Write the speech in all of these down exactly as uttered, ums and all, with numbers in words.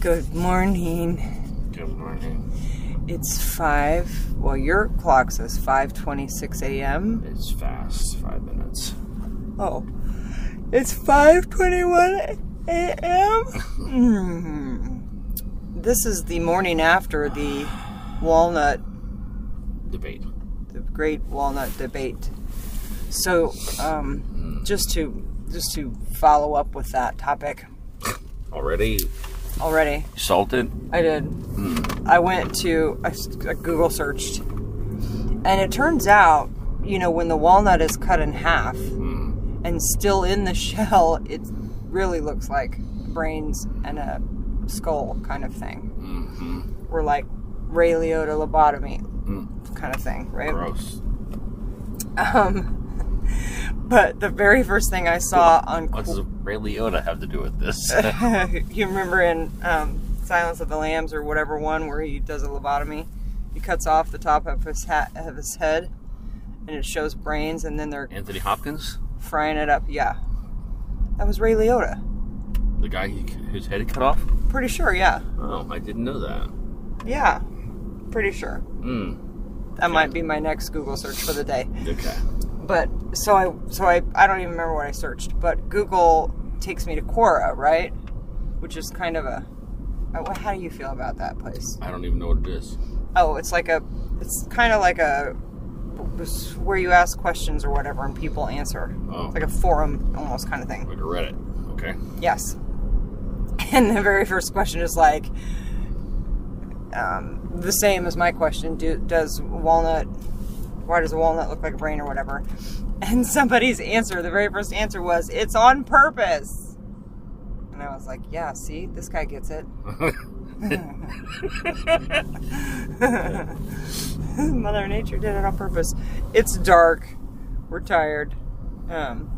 Good morning. Good morning. It's five, well your clock says five twenty-six a m It's fast, five minutes. Oh, it's five twenty-one a m Mm-hmm. This is the morning after the walnut debate. The great walnut debate. So, um, mm. just to, just to follow up with that topic. Already? Already. Salted? I did. Mm. I went to, I, I Google searched. And it turns out, you know, when the walnut is cut in half mm. and still in the shell, it really looks like brains and a skull kind of thing. Mm-hmm. Or like Ray Liotta lobotomy mm. kind of thing, right? Gross. Um... But the very first thing I saw on... What does Ray Liotta have to do with this? You remember in um, Silence of the Lambs or whatever one where he does a lobotomy? He cuts off the top of his hat, of his head, and it shows brains, and then they're... Anthony Hopkins? Frying it up, yeah. That was Ray Liotta. The guy he, whose head he cut off? Pretty sure, yeah. Oh, I didn't know that. Yeah, pretty sure. Mm. That okay. might be my next Google search for the day. Okay. But so I so I, I don't even remember what I searched, but Google takes me to Quora, right? Which is kind of a, how do you feel about that place? I don't even know what it is. Oh, it's like a, it's kind of like a, where you ask questions or whatever and people answer. Oh. It's like a forum almost kind of thing. Like a Reddit, okay. Yes. And the very first question is like, um, the same as my question, do, does walnut... why does a walnut look like a brain or whatever? And somebody's answer, the very first answer was, it's on purpose. And I was like, yeah, see, this guy gets it. Mother Nature did it on purpose. It's dark. We're tired. Um,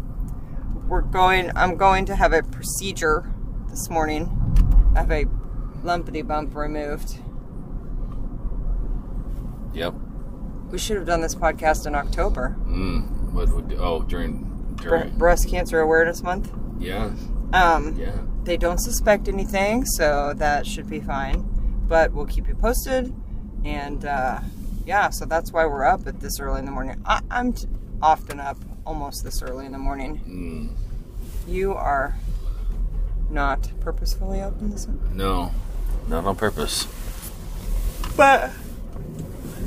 we're going, I'm going to have a procedure this morning. I have a lumpity bump removed. Yep. We should have done this podcast in October. Mm. What would oh during during Breast Cancer Awareness Month? Yeah. Um. Yeah. They don't suspect anything, so that should be fine. But we'll keep you posted, and uh, yeah. So that's why we're up at this early in the morning. I, I'm t- often up almost this early in the morning. Mm. You are not purposefully up in this one? No, not on purpose. But.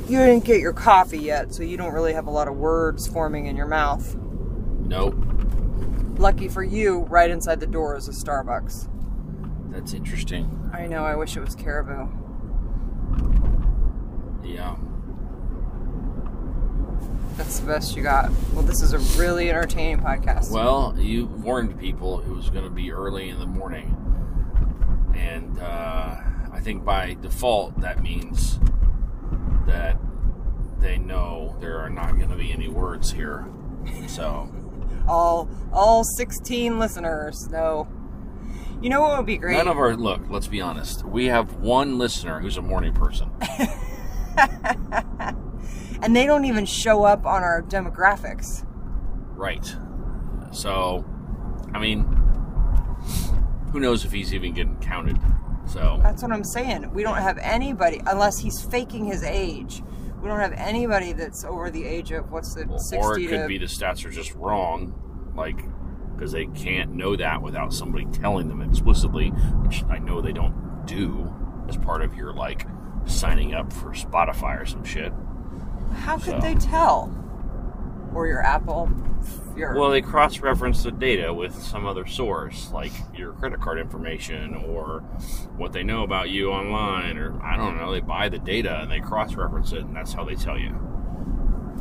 You didn't get your coffee yet, so you don't really have a lot of words forming in your mouth. Nope. Lucky for you, right inside the door is a Starbucks. That's interesting. I know, I wish it was Caribou. Yeah. That's the best you got. Well, this is a really entertaining podcast. Well, you warned people it was going to be early in the morning. And uh, I think by default, that means... that they know there are not going to be any words here, so all all sixteen listeners know. You know what would be great? None of our look. Let's be honest. We have one listener who's a morning person, and they don't even show up on our demographics. Right. So, I mean, who knows if he's even getting counted? So. That's what I'm saying. We don't have anybody, unless he's faking his age. We don't have anybody that's over the age of, what's the, well, sixty or it could to... be the stats are just wrong, like, because they can't know that without somebody telling them explicitly, which I know they don't do as part of your, like, signing up for Spotify or some shit. How so. Could they tell? Or your Apple? Your... Well, they cross-reference the data with some other source, like your credit card information or what they know about you online, or I don't know, they buy the data and they cross-reference it, and that's how they tell you.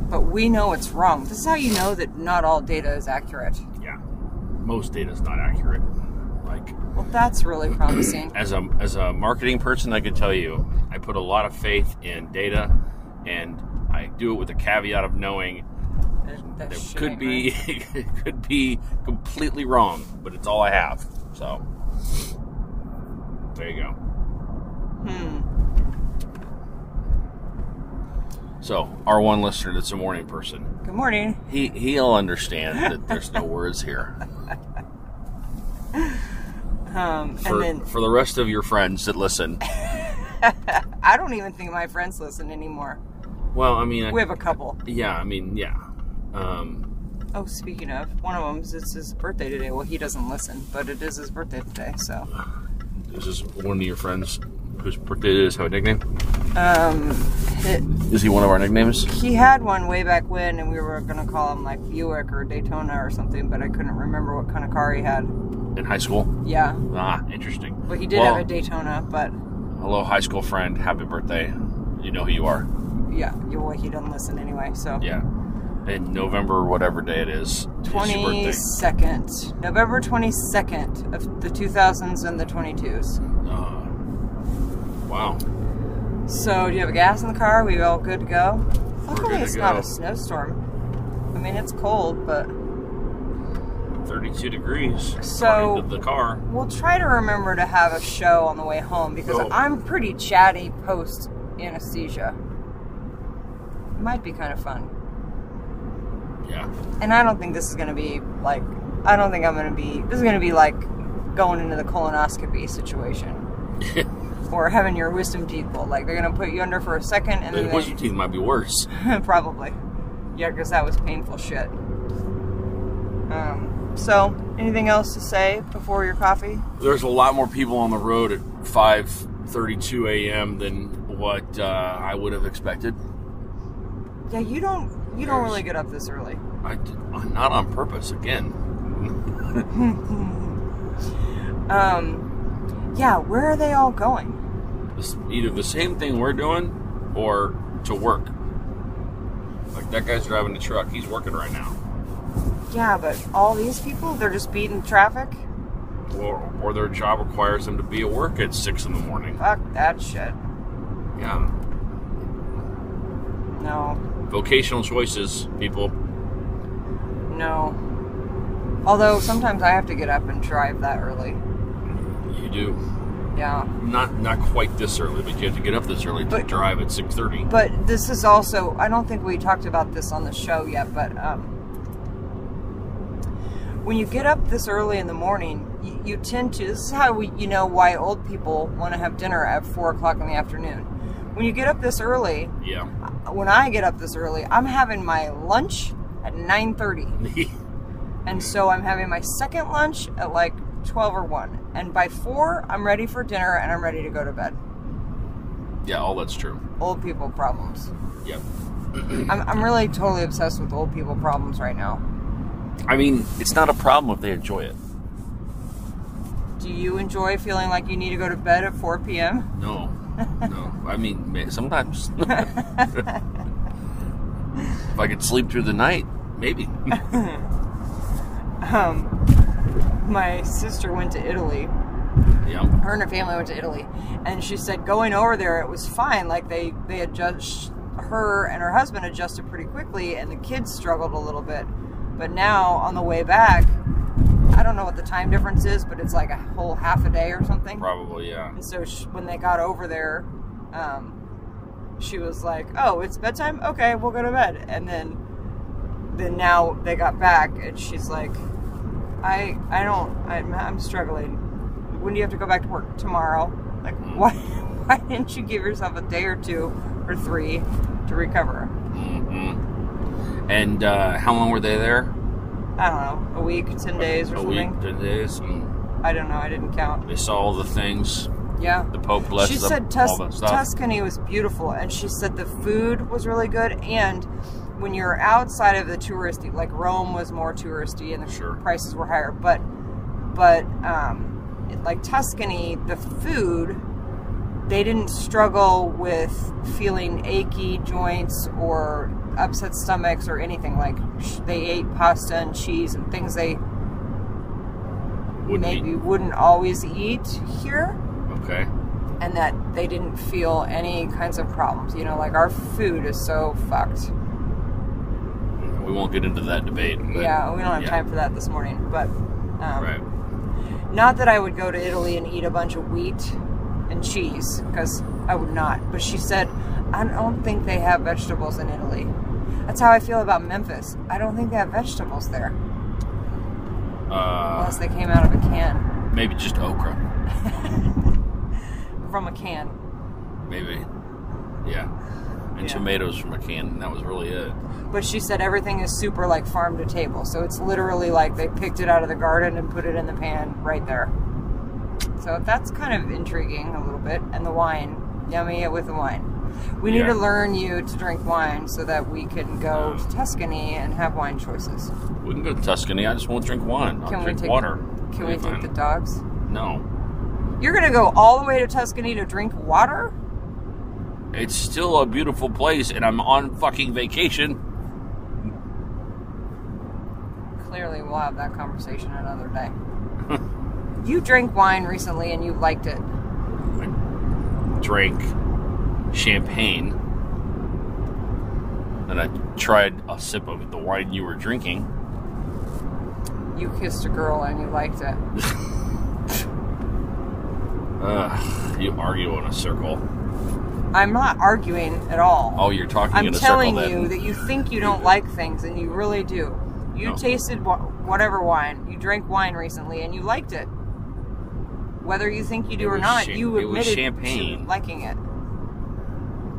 But we know it's wrong. This is how you know that not all data is accurate. Yeah. Most data is not accurate. Like, well, that's really promising. As a, as a marketing person, I can tell you, I put a lot of faith in data, and I do it with the caveat of knowing That it could be, right? It could be completely wrong, but it's all I have. So there you go. Hmm. So our one listener that's a morning person. Good morning. He he'll understand that there's no words here. Um, for, and then, for the rest of your friends that listen. I don't even think my friends listen anymore. Well, I mean... I, we have a couple. Yeah, I mean, yeah. Um... Oh, speaking of, one of them's, it's his birthday today. Well, he doesn't listen, but it is his birthday today, so... Is this one of your friends whose birthday it is have a nickname? Um... It, is he one of our nicknames? He had one way back when, and we were going to call him, like, Buick or Daytona or something, but I couldn't remember what kind of car he had. In high school? Yeah. Ah, interesting. But he did well, have a Daytona, but... Hello, high school friend. Happy birthday. You know who you are. Yeah. Well, he doesn't listen anyway, so... Yeah. In November, whatever day it is, twenty-second. November twenty-second of the two thousands and the twenty-twos. Uh, wow. So, do you have gas in the car? Are we all good to go? Luckily, it's not a snowstorm. I mean, it's cold, but... thirty-two degrees. So, into the car. We'll try to remember to have a show on the way home, because oh. I'm pretty chatty post-anesthesia. It might be kind of fun. Yeah. And I don't think this is going to be like, I don't think I'm going to be, this is going to be like going into the colonoscopy situation. Or having your wisdom teeth pulled. Like, they're going to put you under for a second and then. The wisdom teeth might be worse. Probably. Yeah, because that was painful shit. Um, so, anything else to say before your coffee? There's a lot more people on the road at five thirty-two a m than what uh, I would have expected. Yeah, you don't. You don't really get up this early. I did, not on purpose, again. um, yeah, where are they all going? Either the same thing we're doing, or to work. Like, that guy's driving the truck. He's working right now. Yeah, but all these people, they're just beating traffic? Or, or their job requires them to be at work at six in the morning. Fuck that shit. Yeah. No. Vocational choices, people. No. Although sometimes I have to get up and drive that early. You do. Yeah. Not not quite this early, but you have to get up this early but, to drive at six thirty. But this is also, I don't think we talked about this on the show yet, but um, when you get up this early in the morning, you, you tend to, this is how we, you know why old people want to have dinner at four o'clock in the afternoon. When you get up this early, yeah. When I get up this early, I'm having my lunch at nine thirty. And so I'm having my second lunch at like twelve or one. And by four, I'm ready for dinner and I'm ready to go to bed. Yeah, all that's true. Old people problems. Yep. I'm, I'm really totally obsessed with old people problems right now. I mean, it's not a problem if they enjoy it. Do you enjoy feeling like you need to go to bed at four p m? No. No, I mean, sometimes. If I could sleep through the night, maybe. um, my sister went to Italy. Yeah. Her and her family went to Italy. And she said going over there, it was fine. Like, they, they adjust, her and her husband adjusted pretty quickly, and the kids struggled a little bit. But now, on the way back... I don't know what the time difference is, but it's like a whole half a day or something. Probably, yeah. And so she, when they got over there, um, she was like, oh, it's bedtime? Okay, we'll go to bed. And then then now they got back, and she's like, I I don't, I'm, I'm struggling. When do you have to go back to work? Tomorrow. Like, mm. why, why didn't you give yourself a day or two or three to recover? Mm-hmm. And uh, how long were they there? I don't know, a week, ten days or something? A week, ten days. And I don't know, I didn't count. They saw all the things. Yeah. The Pope blessed them, all that stuff. She said Tuscany was beautiful, and she said the food was really good, and when you're outside of the touristy, like Rome was more touristy and the sure. prices were higher, but, but um, it, like Tuscany, the food, they didn't struggle with feeling achy joints or... upset stomachs or anything. Like they ate pasta and cheese and things they wouldn't maybe eat. wouldn't always eat here. Okay. And that they didn't feel any kinds of problems. You know, like our food is so fucked. We won't get into that debate. Yeah, we don't have yeah. time for that this morning. But um, right. Not that I would go to Italy and eat a bunch of wheat and cheese, because I would not. But she said, I don't think they have vegetables in Italy. That's how I feel about Memphis. I don't think they have vegetables there. Uh, Unless they came out of a can. Maybe just okra. From a can. Maybe. Yeah. And yeah. tomatoes from a can, and that was really it. But she said everything is super, like, farm to table. So it's literally like they picked it out of the garden and put it in the pan right there. So that's kind of intriguing a little bit. And the wine. Yummy it with the wine. We yeah. need to learn you to drink wine so that we can go um, to Tuscany and have wine choices. We can go to Tuscany. I just won't drink wine. I'll can drink we take, water. Can we take the dogs? No. You're going to go all the way to Tuscany to drink water? It's still a beautiful place, and I'm on fucking vacation. Clearly, we'll have that conversation another day. You drank wine recently, and you liked it. I drank champagne. And I tried a sip of the wine you were drinking. You kissed a girl, and you liked it. Ugh, you argue in a circle. I'm not arguing at all. Oh, you're talking I'm in a circle then. I'm telling you that you think you don't like things, and you really do. You no. tasted wa- whatever wine. You drank wine recently, and you liked it. Whether you think you do or not, cha- you admitted to liking it.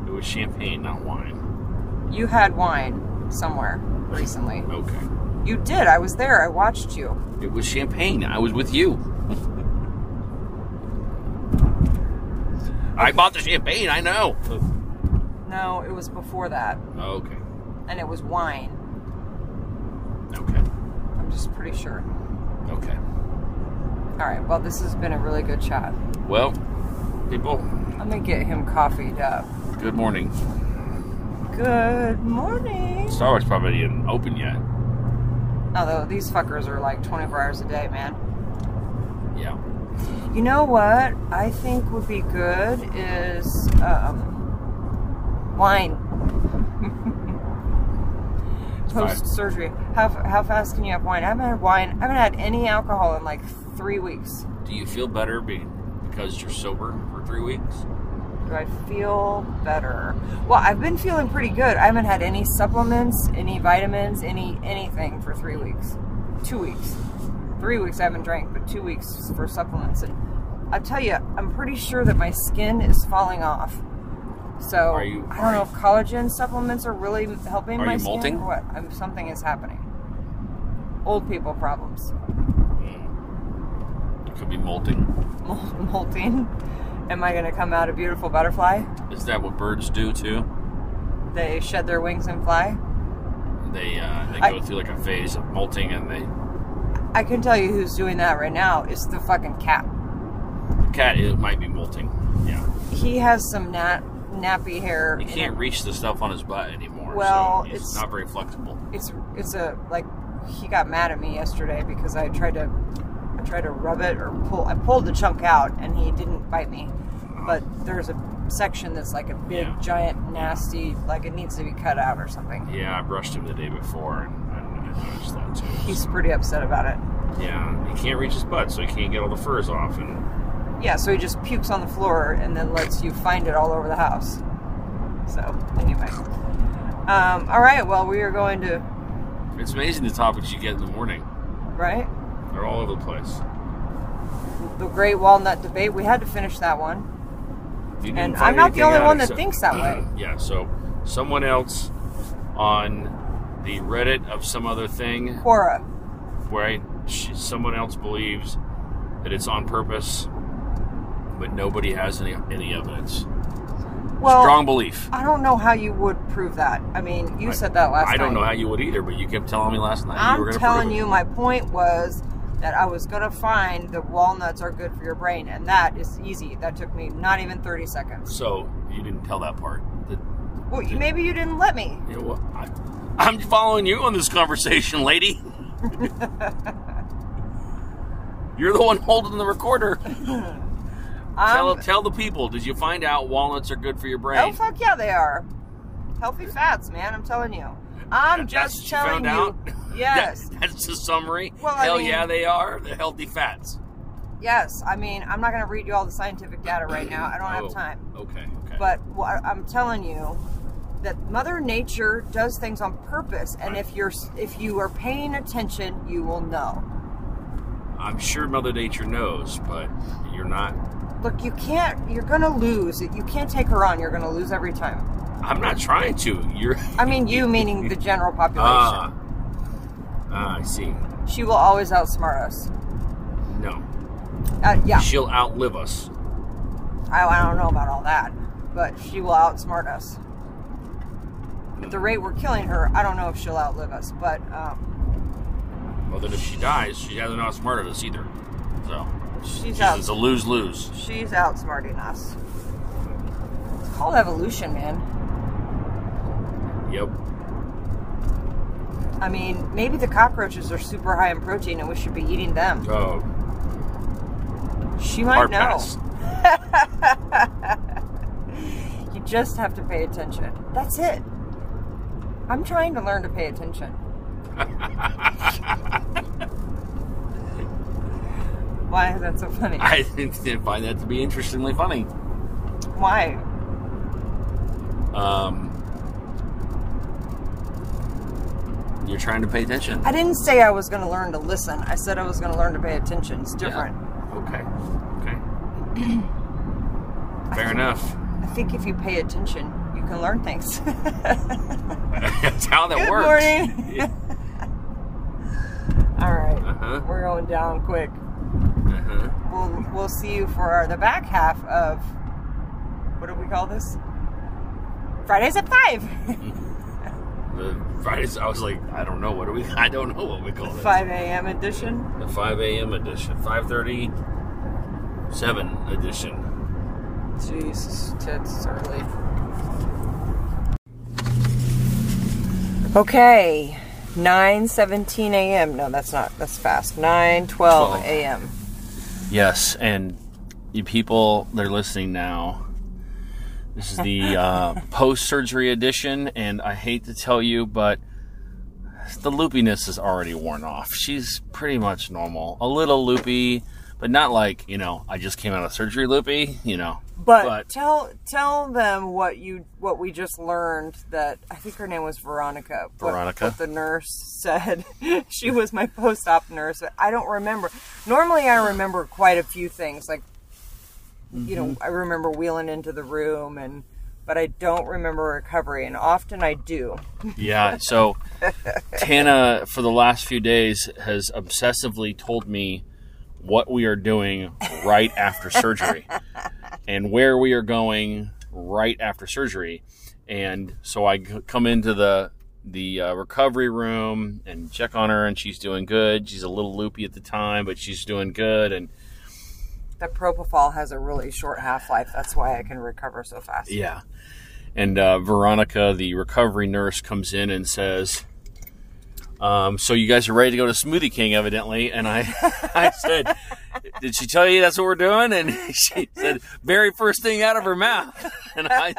It was champagne, not wine. You had wine somewhere recently. Okay. You did. I was there. I watched you. It was champagne. I was with you. I bought the champagne, I know. No, it was before that. Oh, okay. And it was wine. Okay. I'm just pretty sure. Okay. All right, well, this has been a really good chat. Well, people. I'm going to get him coffeeed up. Good morning. Good morning. Starbucks probably isn't open yet. Although these fuckers are like twenty-four hours a day, man. Yeah. You know what I think would be good is um, wine. Post surgery. How how fast can you have wine? I haven't had wine. I haven't had any alcohol in like three weeks. Do you feel better be, because you're sober for three weeks? Do I feel better? Well, I've been feeling pretty good. I haven't had any supplements, any vitamins, any anything for three weeks, two weeks. Three weeks I haven't drank, but two weeks for supplements. And I tell you, I'm pretty sure that my skin is falling off. So are you, I don't know if collagen supplements are really helping my skin. Are you molting? Or what? I'm, something is happening. Old people problems. Mm. It could be molting. Mol- molting? Am I going to come out a beautiful butterfly? Is that what birds do too? They shed their wings and fly. They uh, they go I, through like a phase of molting, and they. I can tell you who's doing that right now. It's the fucking cat. The cat it might be molting. Yeah. He has some nat- nappy hair. He can't reach the stuff on his butt anymore. Well, so it's, it's not very flexible. It's it's a like he got mad at me yesterday because I tried to I tried to rub it or pull I pulled the chunk out and he didn't bite me. But there's a section that's like a big yeah. giant nasty like it needs to be cut out or something. Yeah, I brushed him the day before and noticed that too. He's pretty upset about it. Yeah, he can't reach his butt, so he can't get all the furs off. And yeah, so he just pukes on the floor and then lets you find it all over the house. So anyway, um, all right. Well, we are going to. It's amazing the topics you get in the morning. Right. They're all over the place. The Great Walnut Debate. We had to finish that one. And I'm not the only one that thinks that way. Yeah. So someone else on. The Reddit of some other thing. Quora. Right? She, someone else believes that it's on purpose, but nobody has any any evidence. Well, strong belief. I don't know how you would prove that. I mean, you I, said that last night. I don't night. know how you would either, but you kept telling me last night. I'm you were gonna telling prove it. you my point was that I was going to find that walnuts are good for your brain, and that is easy. That took me not even thirty seconds. So you didn't tell that part. The, well, the, maybe you didn't let me. Yeah, well, I... I'm following you on this conversation, lady. You're the one holding the recorder. tell, tell the people, did you find out walnuts are good for your brain? Oh, fuck yeah, they are. Healthy fats, man. I'm telling you. I'm that, just telling you. Out? Yes. that, that's the summary. Well, Hell I mean, yeah, they are. They're healthy fats. Yes. I mean, I'm not going to read you all the scientific data right now. I don't oh, have time. Okay, okay. But well, I, I'm telling you. That Mother Nature does things on purpose, and right. if you're if you are paying attention, you will know. I'm sure Mother Nature knows, but you're not. Look, you can't. You're going to lose. You can't take her on. You're going to lose every time. I'm not trying to. You're. I mean, you meaning the general population. Ah, uh, uh, I see. She will always outsmart us. No. Uh, yeah. She'll outlive us. I, I don't know about all that, but she will outsmart us. At the rate we're killing her, I don't know if she'll outlive us, but... Um, well, then if she dies, she hasn't outsmarted us either. So, she's, she's out, it's a lose-lose. She's outsmarting us. It's called evolution, man. Yep. I mean, maybe the cockroaches are super high in protein and we should be eating them. Oh. She might know. You just have to pay attention. That's it. I'm trying to learn to pay attention. Why is that so funny? I didn't find that to be interestingly funny. Why? Um, you're trying to pay attention. I didn't say I was going to learn to listen. I said I was going to learn to pay attention. It's different. Yeah. Okay. Okay. Fair I enough. Think, I think if you pay attention, you can learn things. That's how that Good works. Morning. Yeah. All right, uh-huh. We're going down quick. Uh-huh. We'll we'll see you for our, the back half of what do we call this? Fridays at five. The Fridays. I was like, I don't know what do we. I don't know what we call it. five a m edition. The five a m edition. five thirty-seven edition. Jesus, that's early. Okay, nine seventeen a m No, that's not, that's fast. nine twelve a m Yes, and you people, they're listening now. This is the uh, post-surgery edition, and I hate to tell you, but the loopiness is already worn off. She's pretty much normal. A little loopy, but not like, you know, I just came out of surgery loopy, you know. But, but tell tell them what you what we just learned, that I think her name was Veronica. Veronica. What, what the nurse said. She was my post-op nurse. But I don't remember. Normally I remember quite a few things. Like, mm-hmm. you know, I remember wheeling into the room, and but I don't remember recovery. And often I do. Yeah. So Tana, for the last few days, has obsessively told me what we are doing right after surgery. And where we are going right after surgery. And so I come into the the uh, recovery room and check on her, and she's doing good. She's a little loopy at the time, but she's doing good. And the propofol has a really short half-life. That's why I can recover so fast. Yeah. And uh, Veronica, the recovery nurse, comes in and says, um, so you guys are ready to go to Smoothie King, evidently. And I, I said... Did she tell you that's what we're doing? And she said, very first thing out of her mouth. And I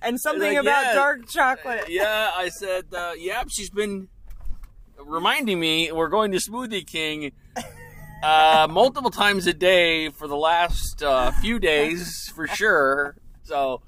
and something like, about yeah, dark chocolate. Yeah, I said, uh, yep, she's been reminding me we're going to Smoothie King uh, multiple times a day for the last uh, few days, for sure. So,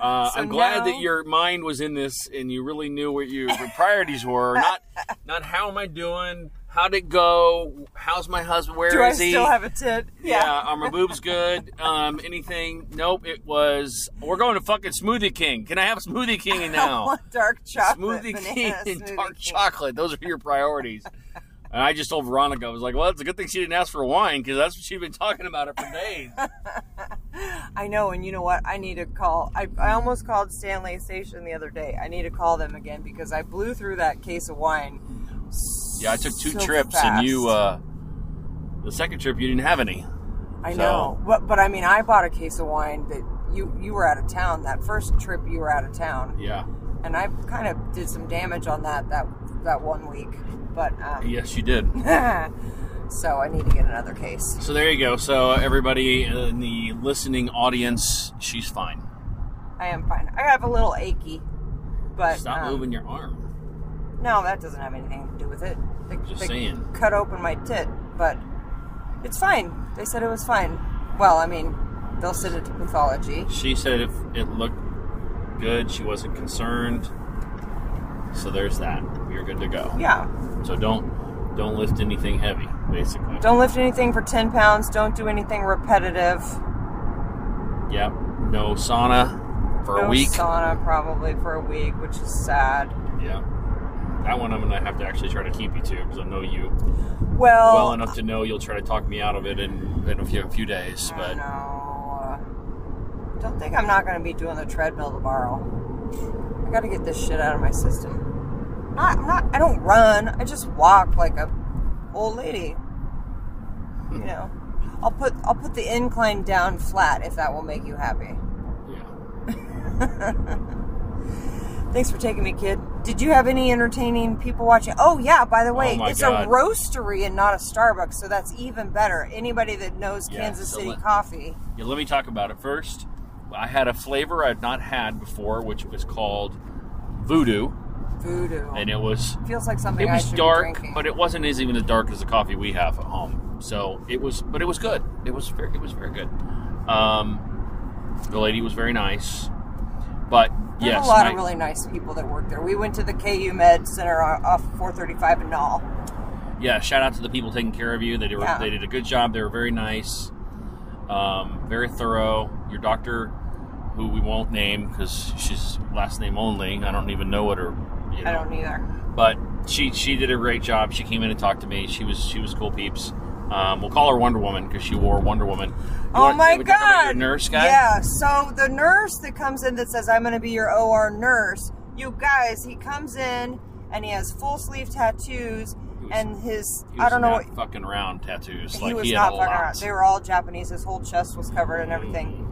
uh, so I'm glad now... that your mind was in this and you really knew what your priorities were. Not, not how am I doing? How'd it go? How's my husband? Where Do is I he? Do I still have a tit? Yeah. yeah. Are my boobs good? Um, anything? Nope. It was, we're going to fucking Smoothie King. Can I have Smoothie King now? I want dark chocolate. Smoothie King and smoothie dark King. Chocolate. Those are your priorities. And I just told Veronica, I was like, well, it's a good thing she didn't ask for wine, because that's what she'd been talking about it for days. I know. And you know what? I need to call. I, I almost called Stanley Station the other day. I need to call them again, because I blew through that case of wine. Yeah, I took two so trips, fast. And you, uh, the second trip, you didn't have any. I so. know, but, but I mean, I bought a case of wine that you, you were out of town. That first trip, you were out of town. Yeah. And I kind of did some damage on that, that, that one week, but, um. Yes, you did. So I need to get another case. So there you go. So everybody in the listening audience, she's fine. I am fine. I have a little achy, but. Stop um, moving your arm. No, that doesn't have anything to do with it. They, Just they saying. Cut open my tit, but it's fine. They said it was fine. Well, I mean, they'll send it to pathology. She said if it looked good, she wasn't concerned. So there's that. You're good to go. Yeah. So don't Don't lift anything heavy, basically. Don't lift anything for ten pounds. Don't do anything repetitive. Yep. No sauna for no a week. No sauna probably for a week, which is sad. Yeah. That one I'm going to have to actually try to keep you to, because I know you well, well enough to know you'll try to talk me out of it in, in a few, a few days. I but know. Don't think I'm not going to be doing the treadmill tomorrow. I got to get this shit out of my system. Not, I'm not, I don't run. I just walk like a old lady. You know, I'll put I'll put the incline down flat if that will make you happy. Yeah. Thanks for taking me, kid. Did you have any entertaining people watching? Oh yeah, by the way, oh it's God. a roastery and not a Starbucks, so that's even better. Anybody that knows yeah, Kansas so City let, coffee. Yeah, let me talk about it first. I had a flavor I'd not had before, which was called Voodoo. Voodoo. And it was feels like something. It was I dark, but it wasn't as even as dark as the coffee we have at home. So it was, but it was good. It was very, it was very good. Um, the lady was very nice, but There's yes, a lot my, of really nice people that work there. We went to the K U Med Center off four thirty-five and all. Yeah, shout out to the people taking care of you. They did, yeah. they did a good job. They were very nice, um, very thorough. Your doctor, who we won't name because she's last name only. I don't even know what her. You know. I don't either. But she she did a great job. She came in and talked to me. She was she was cool peeps. Um, we'll call her Wonder Woman because she wore Wonder Woman. You oh want, my God! Your nurse guy. Yeah. So the nurse that comes in that says I'm going to be your O R nurse. You guys, he comes in and he has full sleeve tattoos was, and his he was I don't not know what, fucking around tattoos. He like, was he not fucking around. They were all Japanese. His whole chest was covered and everything.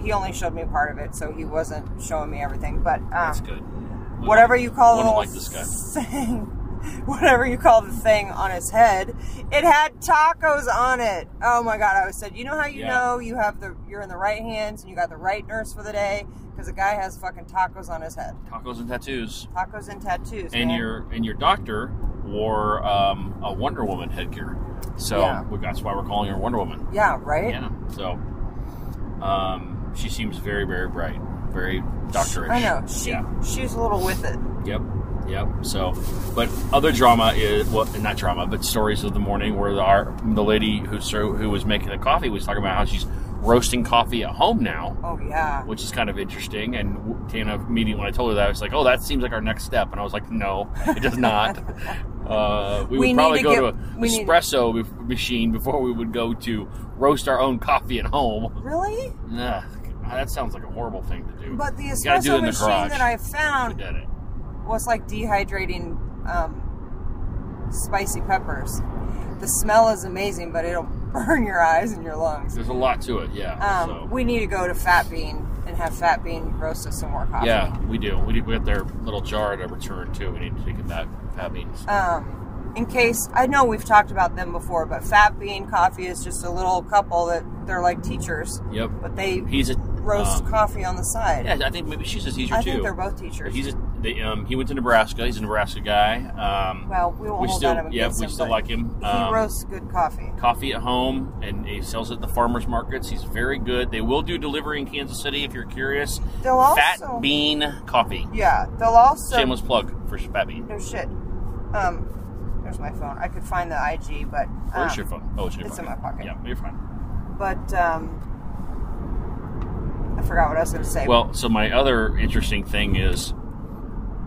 He only showed me part of it, so he wasn't showing me everything. But um, that's good. Whatever you call the whole like this guy. thing, whatever you call the thing on his head, it had tacos on it. Oh my God! I was said, you know how you yeah. know you have the you're in the right hands and you got the right nurse for the day because the guy has fucking tacos on his head. Tacos and tattoos. Tacos and tattoos. And man. your and your doctor wore um, a Wonder Woman headgear, so yeah. we, that's why we're calling her Wonder Woman. Yeah. Right. Yeah. So, um, she seems very very bright. Very doctorish. I know. She, yeah. She's a little with it. Yep. Yep. So, but other drama is, well, not drama, but stories of the morning where the, our, the lady who, who was making the coffee was talking about how she's roasting coffee at home now. Oh, yeah. Which is kind of interesting. And Tana, immediately when I told her that, I was like, oh, that seems like our next step. And I was like, no, it does not. uh, we, we would probably to go get, to an espresso need... machine before we would go to roast our own coffee at home. Really? Nah. That sounds like a horrible thing to do. But the espresso machine that I found was like dehydrating um, spicy peppers. The smell is amazing, but it'll burn your eyes and your lungs. There's a lot to it, yeah. Um, so. We need to go to Fat Bean and have Fat Bean roast us some more coffee. Yeah, we do. We got their little jar at our return, too. We need to get that Fat Beans. Um, in case, I know we've talked about them before, but Fat Bean Coffee is just a little couple that they're like teachers. Yep. But they... He's a... roast um, coffee on the side. Yeah, I think maybe she's a teacher I too. I think they're both teachers. He's a, they, um, he went to Nebraska. He's a Nebraska guy. Um, well, we won't we hold still, that up yeah, we him, still like him. Um, he roasts good coffee. Coffee at home, and he sells it at the farmers markets. He's very good. They will do delivery in Kansas City if you're curious. They'll also, Fat Bean Coffee. Yeah, they'll also shameless plug for Fat Bean. No shit. Um, there's my phone. I could find the I G, but um, where's your phone? Oh, it's, your it's in my pocket. Yeah, you're fine. But. Um, I forgot what I was going to say. Well, so my other interesting thing is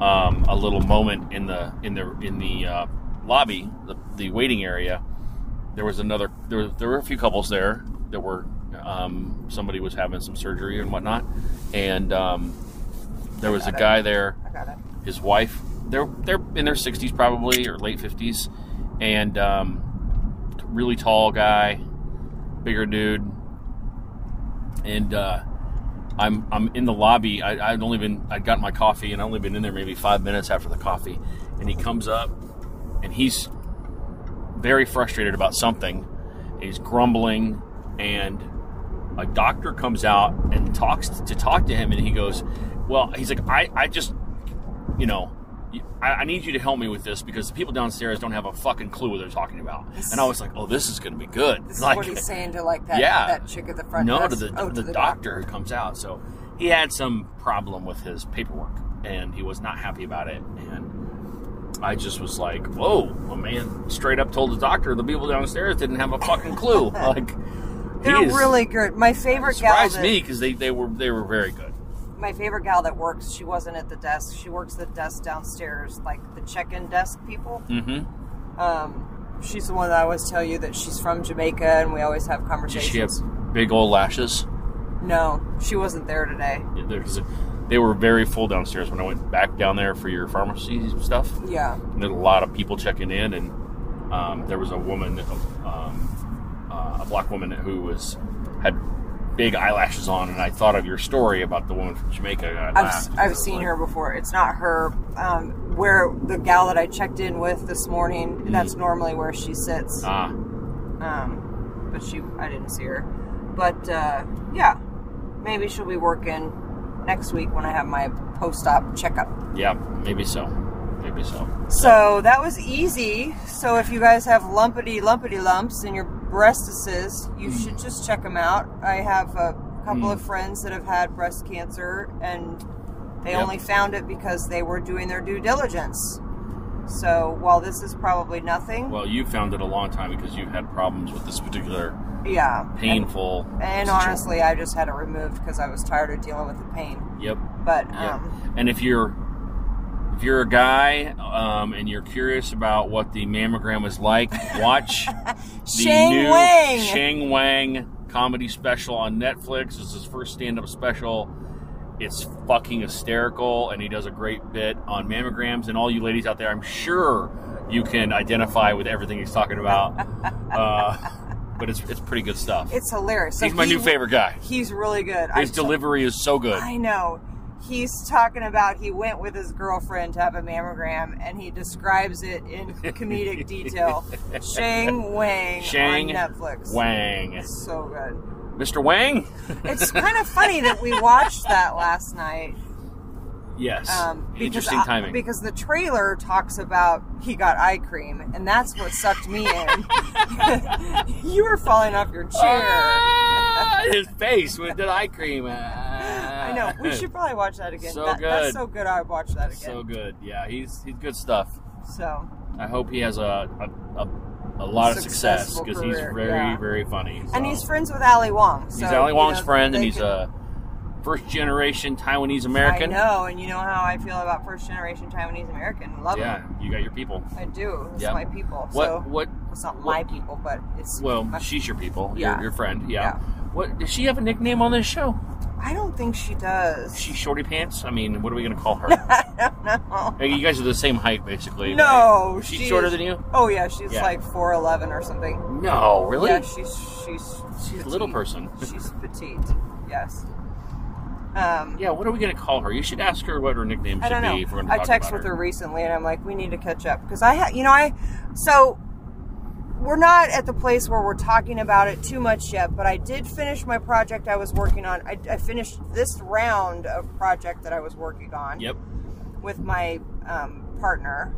um, a little moment in the in the in the uh, lobby, the, the waiting area. There was another. There were, there were a few couples there that were. Um, somebody was having some surgery and whatnot, and um, there was a it. guy there. I got it. His wife. They're they're in their sixties probably or late fifties, and um, really tall guy, bigger dude, and. Uh, I'm I'm in the lobby. I, I'd only been I'd gotten my coffee and I'd only been in there maybe five minutes after the coffee, and he comes up, and he's very frustrated about something. He's grumbling, and a doctor comes out and talks to, to talk to him, and he goes, "Well, he's like I I just you know." I need you to help me with this because the people downstairs don't have a fucking clue what they're talking about." This, and I was like, "Oh, this is going to be good." This like, is what he's saying to like that, yeah, that chick at the front no, desk. No, to the, oh, the, to the doctor, doctor who comes out. So he had some problem with his paperwork, and he was not happy about it. And I just was like, whoa, a man straight up told the doctor the people downstairs didn't have a fucking clue. Like, they're is, really good. My favorite gal surprised me because they, they were they were very good. My favorite gal that works, she wasn't at the desk. She works the desk downstairs, like the check-in desk people. Mm-hmm. Um, she's the one that I always tell you that she's from Jamaica, and we always have conversations. Does she have big old lashes? No, she wasn't there today. Yeah, there's a, they were very full downstairs when I went back down there for your pharmacy stuff. Yeah. And there's a lot of people checking in, and um, there was a woman, um, uh, a black woman who was had big eyelashes on, and I thought of your story about the woman from Jamaica. And I I've, laughed, I've seen like, her before. It's not her. Um, where the gal that I checked in with this morning, mm-hmm. that's normally where she sits. Ah. Um, but she, I didn't see her. But, uh, yeah, maybe she'll be working next week when I have my post-op checkup. Yeah, maybe so. Maybe so. So that was easy. So if you guys have lumpity lumpity lumps in your breastises, you mm. should just check them out. I have a couple mm. of friends that have had breast cancer, and they yep. only found it because they were doing their due diligence. So while this is probably nothing, well, you found it a long time because you had problems with this particular yeah painful and, and honestly I just had it removed because I was tired of dealing with the pain. Yep. But yep. um and if you're if you're a guy um, and you're curious about what the mammogram is like, watch the Sheng Wang. Sheng Wang comedy special on Netflix. It's his first stand-up special. It's fucking hysterical, and he does a great bit on mammograms. And all you ladies out there, I'm sure you can identify with everything he's talking about. uh, but it's it's pretty good stuff. It's hilarious. He's so my he, new favorite guy. He's really good. His I'm delivery t- is so good. I know. He's talking about he went with his girlfriend to have a mammogram, and he describes it in comedic detail. Sheng Wang Sheng on Netflix. Wang. It's so good. Mister Wang? It's kind of funny that we watched that last night. Yes. Um, Interesting I, timing. Because the trailer talks about he got eye cream, and that's what sucked me in. You were falling off your chair. Ah, his face with the eye cream. Ah. I know. We should probably watch that again. So that, good. That's so good. I would watch that again. So good. Yeah, he's he's good stuff. So. I hope he has a a. a A lot of success because he's very, yeah. very funny. So. And he's friends with Ali Wong. So he's Ali Wong's you know, friend, and he's can... a first-generation Taiwanese American. I know, and you know how I feel about first-generation Taiwanese American. Love yeah, him. Yeah, you got your people. I do. It's yep. my people. What? So, what? It's not what, my people, but it's well, my... she's your people. Yeah, your, your friend. Yeah. yeah. What? Does she have a nickname on this show? I don't think she does. She's Shorty Pants? I mean, what are we going to call her? I don't know. Hey, you guys are the same height, basically. No. Right? She's, she's shorter than you? Oh, yeah. She's yeah. like four eleven or something. No, really? Yeah, she's... She's, she's a little person. She's petite. Yes. Um, yeah, what are we going to call her? You should ask her what her nickname should I don't know. be. If we're going to I talk texted about with her. her recently, and I'm like, we need to catch up. Because I... Ha- you know, I... So... We're not at the place where we're talking about it too much yet, but I did finish my project I was working on. I, I finished this round of project that I was working on yep. with my um, partner.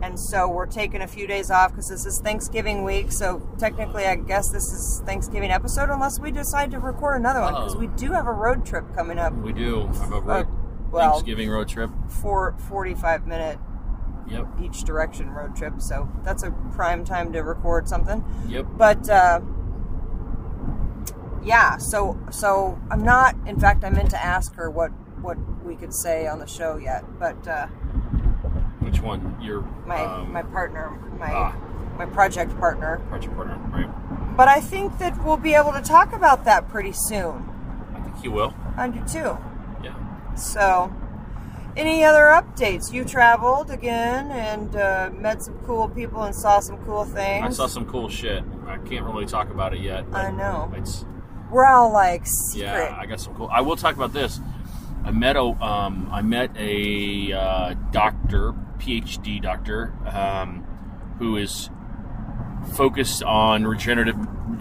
And so we're taking a few days off because this is Thanksgiving week. So technically, I guess this is Thanksgiving episode unless we decide to record another one because we do have a road trip coming up. We do. I have a road, uh, well, Thanksgiving road trip. For forty-five minute Yep. each direction road trip, so that's a prime time to record something. Yep. But uh, yeah, so so I'm not. In fact, I meant to ask her what what we could say on the show yet, but uh, which one? Your my um, my partner, my ah, my project partner. Project partner, right? But I think that we'll be able to talk about that pretty soon. I think you will. I do too. Yeah. So. Any other updates? You traveled again and uh, met some cool people and saw some cool things. I saw some cool shit. I can't really talk about it yet. I know. It's, We're all like secret. Yeah, I got some cool... I will talk about this. I met a, um, I met a uh, doctor, PhD doctor, um, who is focused on regenerative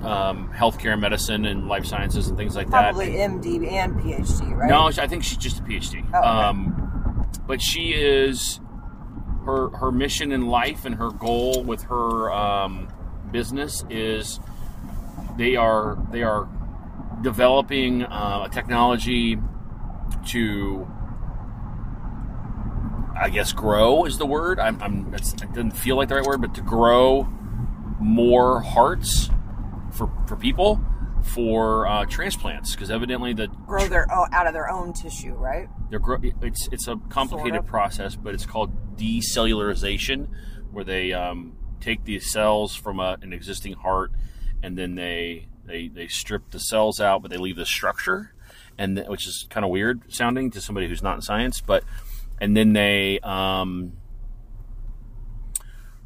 um, healthcare medicine and life sciences and things like Probably that. Probably M D and PhD, right? No, I think she's just a PhD. Oh, okay. Um But she is, her her mission in life and her goal with her um, business is they are they are developing uh, a technology to I guess grow is the word. I'm, I'm it's, it doesn't feel like the right word, but to grow more hearts for for people for uh, transplants, because evidently the grow their own, out of their own tissue, right? They're grow. It's it's a complicated sort of. process, but it's called decellularization, where they um, take the cells from a, an existing heart, and then they they they strip the cells out, but they leave the structure, and th- which is kind of weird sounding to somebody who's not in science, but. And then they um,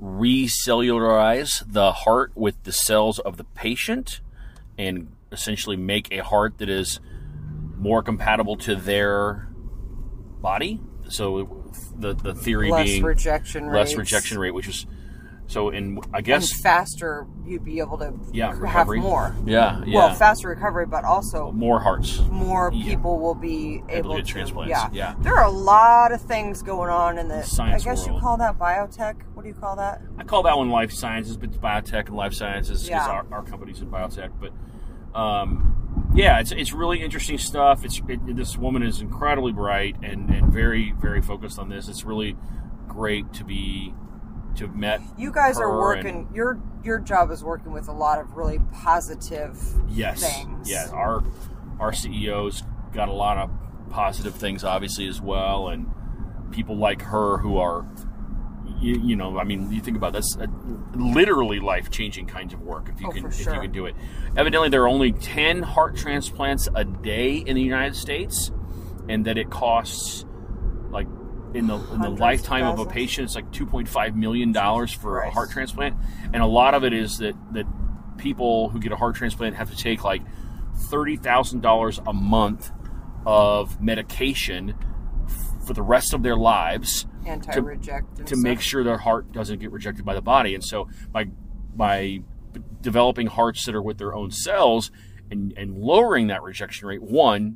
recellularize the heart with the cells of the patient and essentially make a heart that is more compatible to their body. So the the theory less being... Less rejection rate. Less rejection rate, which is... So, in I guess... And faster, you'd be able to yeah, have more. Yeah, yeah. Well, faster recovery, but also... More hearts. More people yeah. will be able, able to... transplants, yeah. yeah. There are a lot of things going on in the... Science I guess world. You call that biotech? What do you call that? I call that one life sciences, but it's biotech and life sciences because yeah. our, our company's in biotech. But, um, yeah, it's it's really interesting stuff. It's it, This woman is incredibly bright and, and very, very focused on this. It's really great to be... to have met you guys are working and, your your job is working with a lot of really positive yes things. yes our our C E O's got a lot of positive things obviously as well, and people like her who are you, you know I mean you think about this uh, literally life-changing kinds of work if you oh, can sure. if you can do it. Evidently there are only ten heart transplants a day in the United States, and that it costs like in the, in the lifetime of a patient, it's like two point five million dollars for a heart transplant. And a lot of it is that, that people who get a heart transplant have to take like thirty thousand dollars a month of medication f- for the rest of their lives Anti-reject to, to make sure their heart doesn't get rejected by the body. And so by by developing hearts that are with their own cells and, and lowering that rejection rate, one...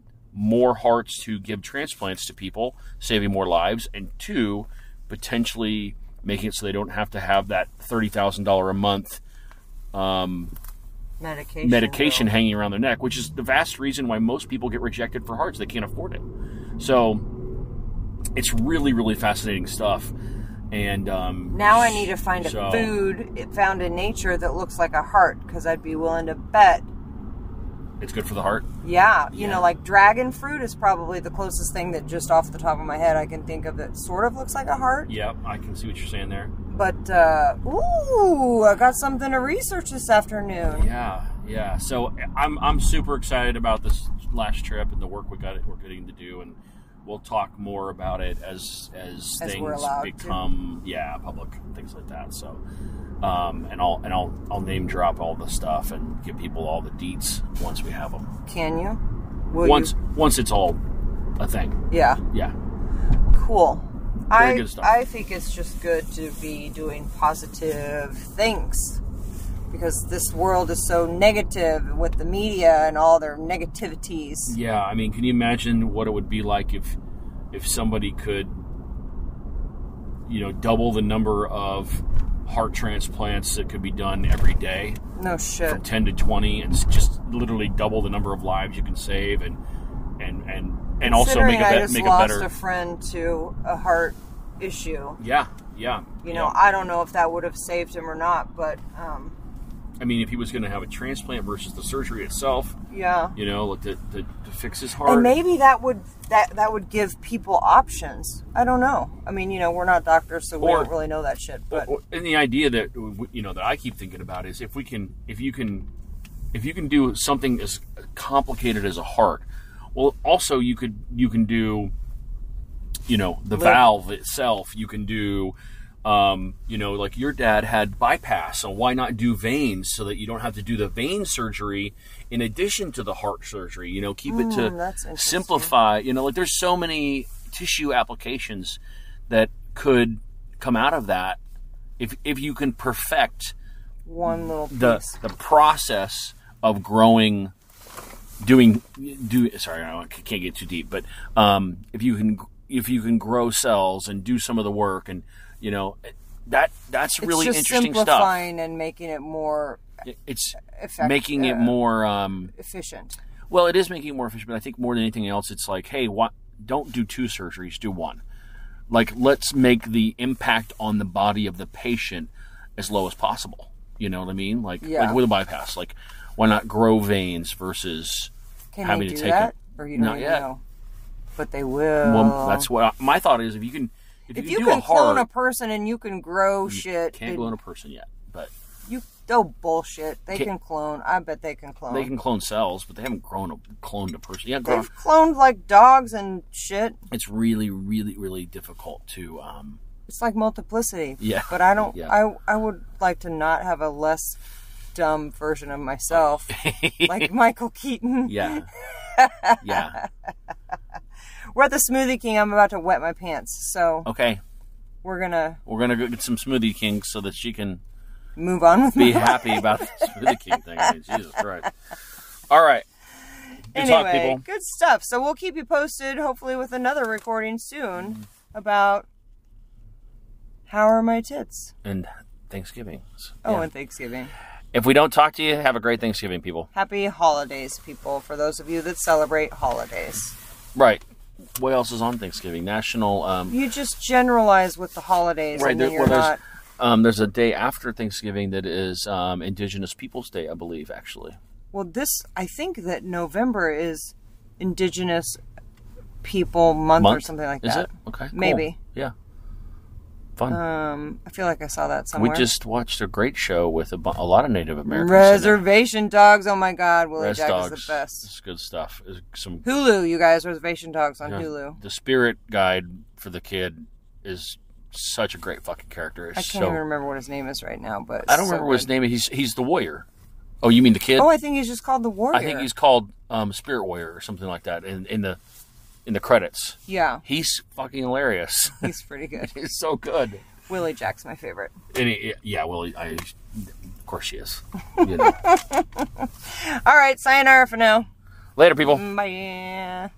more hearts to give transplants to people, saving more lives, and two, potentially making it so they don't have to have that thirty thousand dollars a month um, medication, medication hanging around their neck, which is the vast reason why most people get rejected for hearts. They can't afford it. So it's really, really fascinating stuff. And um, now I need to find so, a food found in nature that looks like a heart, because I'd be willing to bet it's good for the heart. Yeah. You yeah. know, like dragon fruit is probably the closest thing that just off the top of my head I can think of that sort of looks like a heart. Yeah, I can see what you're saying there. But, uh, ooh, I got something to research this afternoon. Yeah, yeah. So I'm I'm super excited about this last trip and the work we got, we're getting to do. And we'll talk more about it as as, as things become, to. yeah, public, things like that. So... Um, and I'll and I'll I'll name drop all the stuff and give people all the deets once we have them. Can you? Will once you? once it's all a thing. Yeah. Yeah. Cool. Very I good stuff. I think it's just good to be doing positive things, because this world is so negative with the media and all their negativities. Yeah, I mean, can you imagine what it would be like if if somebody could, you know, double the number of heart transplants that could be done every day. No shit. From ten to twenty, and just literally double the number of lives you can save, and and and, and also make a be- make a better. I lost a friend to a heart issue. Yeah, yeah. You know, yeah. I don't know if that would have saved him or not, but. Um, I mean, if he was going to have a transplant versus the surgery itself. Yeah. You know, like to, to, to fix his heart. And maybe that would that, that would give people options. I don't know. I mean, you know, we're not doctors, so or, we don't really know that shit. But or, and the idea that you know that I keep thinking about is if we can, if you can, if you can do something as complicated as a heart, well, also you could you can do, you know, the Lip. valve itself. You can do. Um, you know, like your dad had bypass, so why not do veins so that you don't have to do the vein surgery in addition to the heart surgery? You know, keep mm, it to simplify. You know, like there's so many tissue applications that could come out of that if if you can perfect one little piece. the the process of growing, doing do. Sorry, I can't get too deep, but um, if you can if you can grow cells and do some of the work and You know, that that's really it's just interesting stuff. Simplifying and making it more. It's effective, making it more um, efficient. Well, it is making it more efficient, but I think more than anything else, it's like, hey, why, don't do two surgeries, do one. Like, let's make the impact on the body of the patient as low as possible. You know what I mean? Like, yeah. like with a bypass, like, why not grow veins versus can having they do to take that? A, or you don't not even yet. Know. But they will. Well, that's what I, my thought is. If you can, if, if you, you do can a hard, clone a person and you can grow you shit, can't it, clone a person yet, but you. Oh, bullshit. They can, can clone. I bet they can clone. They can clone cells, but they haven't grown a, cloned a person. Yeah, grown. They've cloned, like, dogs and shit. It's really, really, really difficult to... Um, it's like multiplicity. Yeah. But I don't... Yeah. I, I would like to not have a less dumb version of myself. Like Michael Keaton. Yeah. Yeah. We're at the Smoothie King. I'm about to wet my pants, so... Okay. We're gonna... We're gonna go get some Smoothie King so that she can... Move on with Be happy life. About this Smoothie King thing. I mean, Jesus Christ. All right. Good anyway, talk, people. Good stuff. So we'll keep you posted, hopefully with another recording soon, mm-hmm. about how are my tits? And Thanksgiving. Oh, yeah. and Thanksgiving. If we don't talk to you, have a great Thanksgiving, people. Happy holidays, people, for those of you that celebrate holidays. Right. What else is on Thanksgiving? National... Um, you just generalize with the holidays. Right. And there, you're well, not... Um, there's a day after Thanksgiving that is um, Indigenous Peoples Day, I believe, actually. Well, this, I think that November is Indigenous People Month, month? or something like is that. Is it? Okay. Cool. Maybe. Yeah. Fun. Um, I feel like I saw that somewhere. We just watched a great show with a, a lot of Native Americans. Reservation Dogs. Oh, my God. Willie Res Jack dogs. Is the best. It's good stuff. It's some Hulu, you guys. Reservation Dogs on yeah. Hulu. The spirit guide for the kid is... Such a great fucking character. It's I can't so, even remember what his name is right now, but I don't so remember what good. His name is. He's he's the warrior. Oh, you mean the kid? Oh, I think he's just called the warrior. I think he's called um, Spirit Warrior or something like that in in the in the credits. Yeah, he's fucking hilarious. He's pretty good. He's so good. Willie Jack's my favorite. And he, yeah, Willie. I, of course she is. You know. All right, sayonara for now. Later, people. Bye.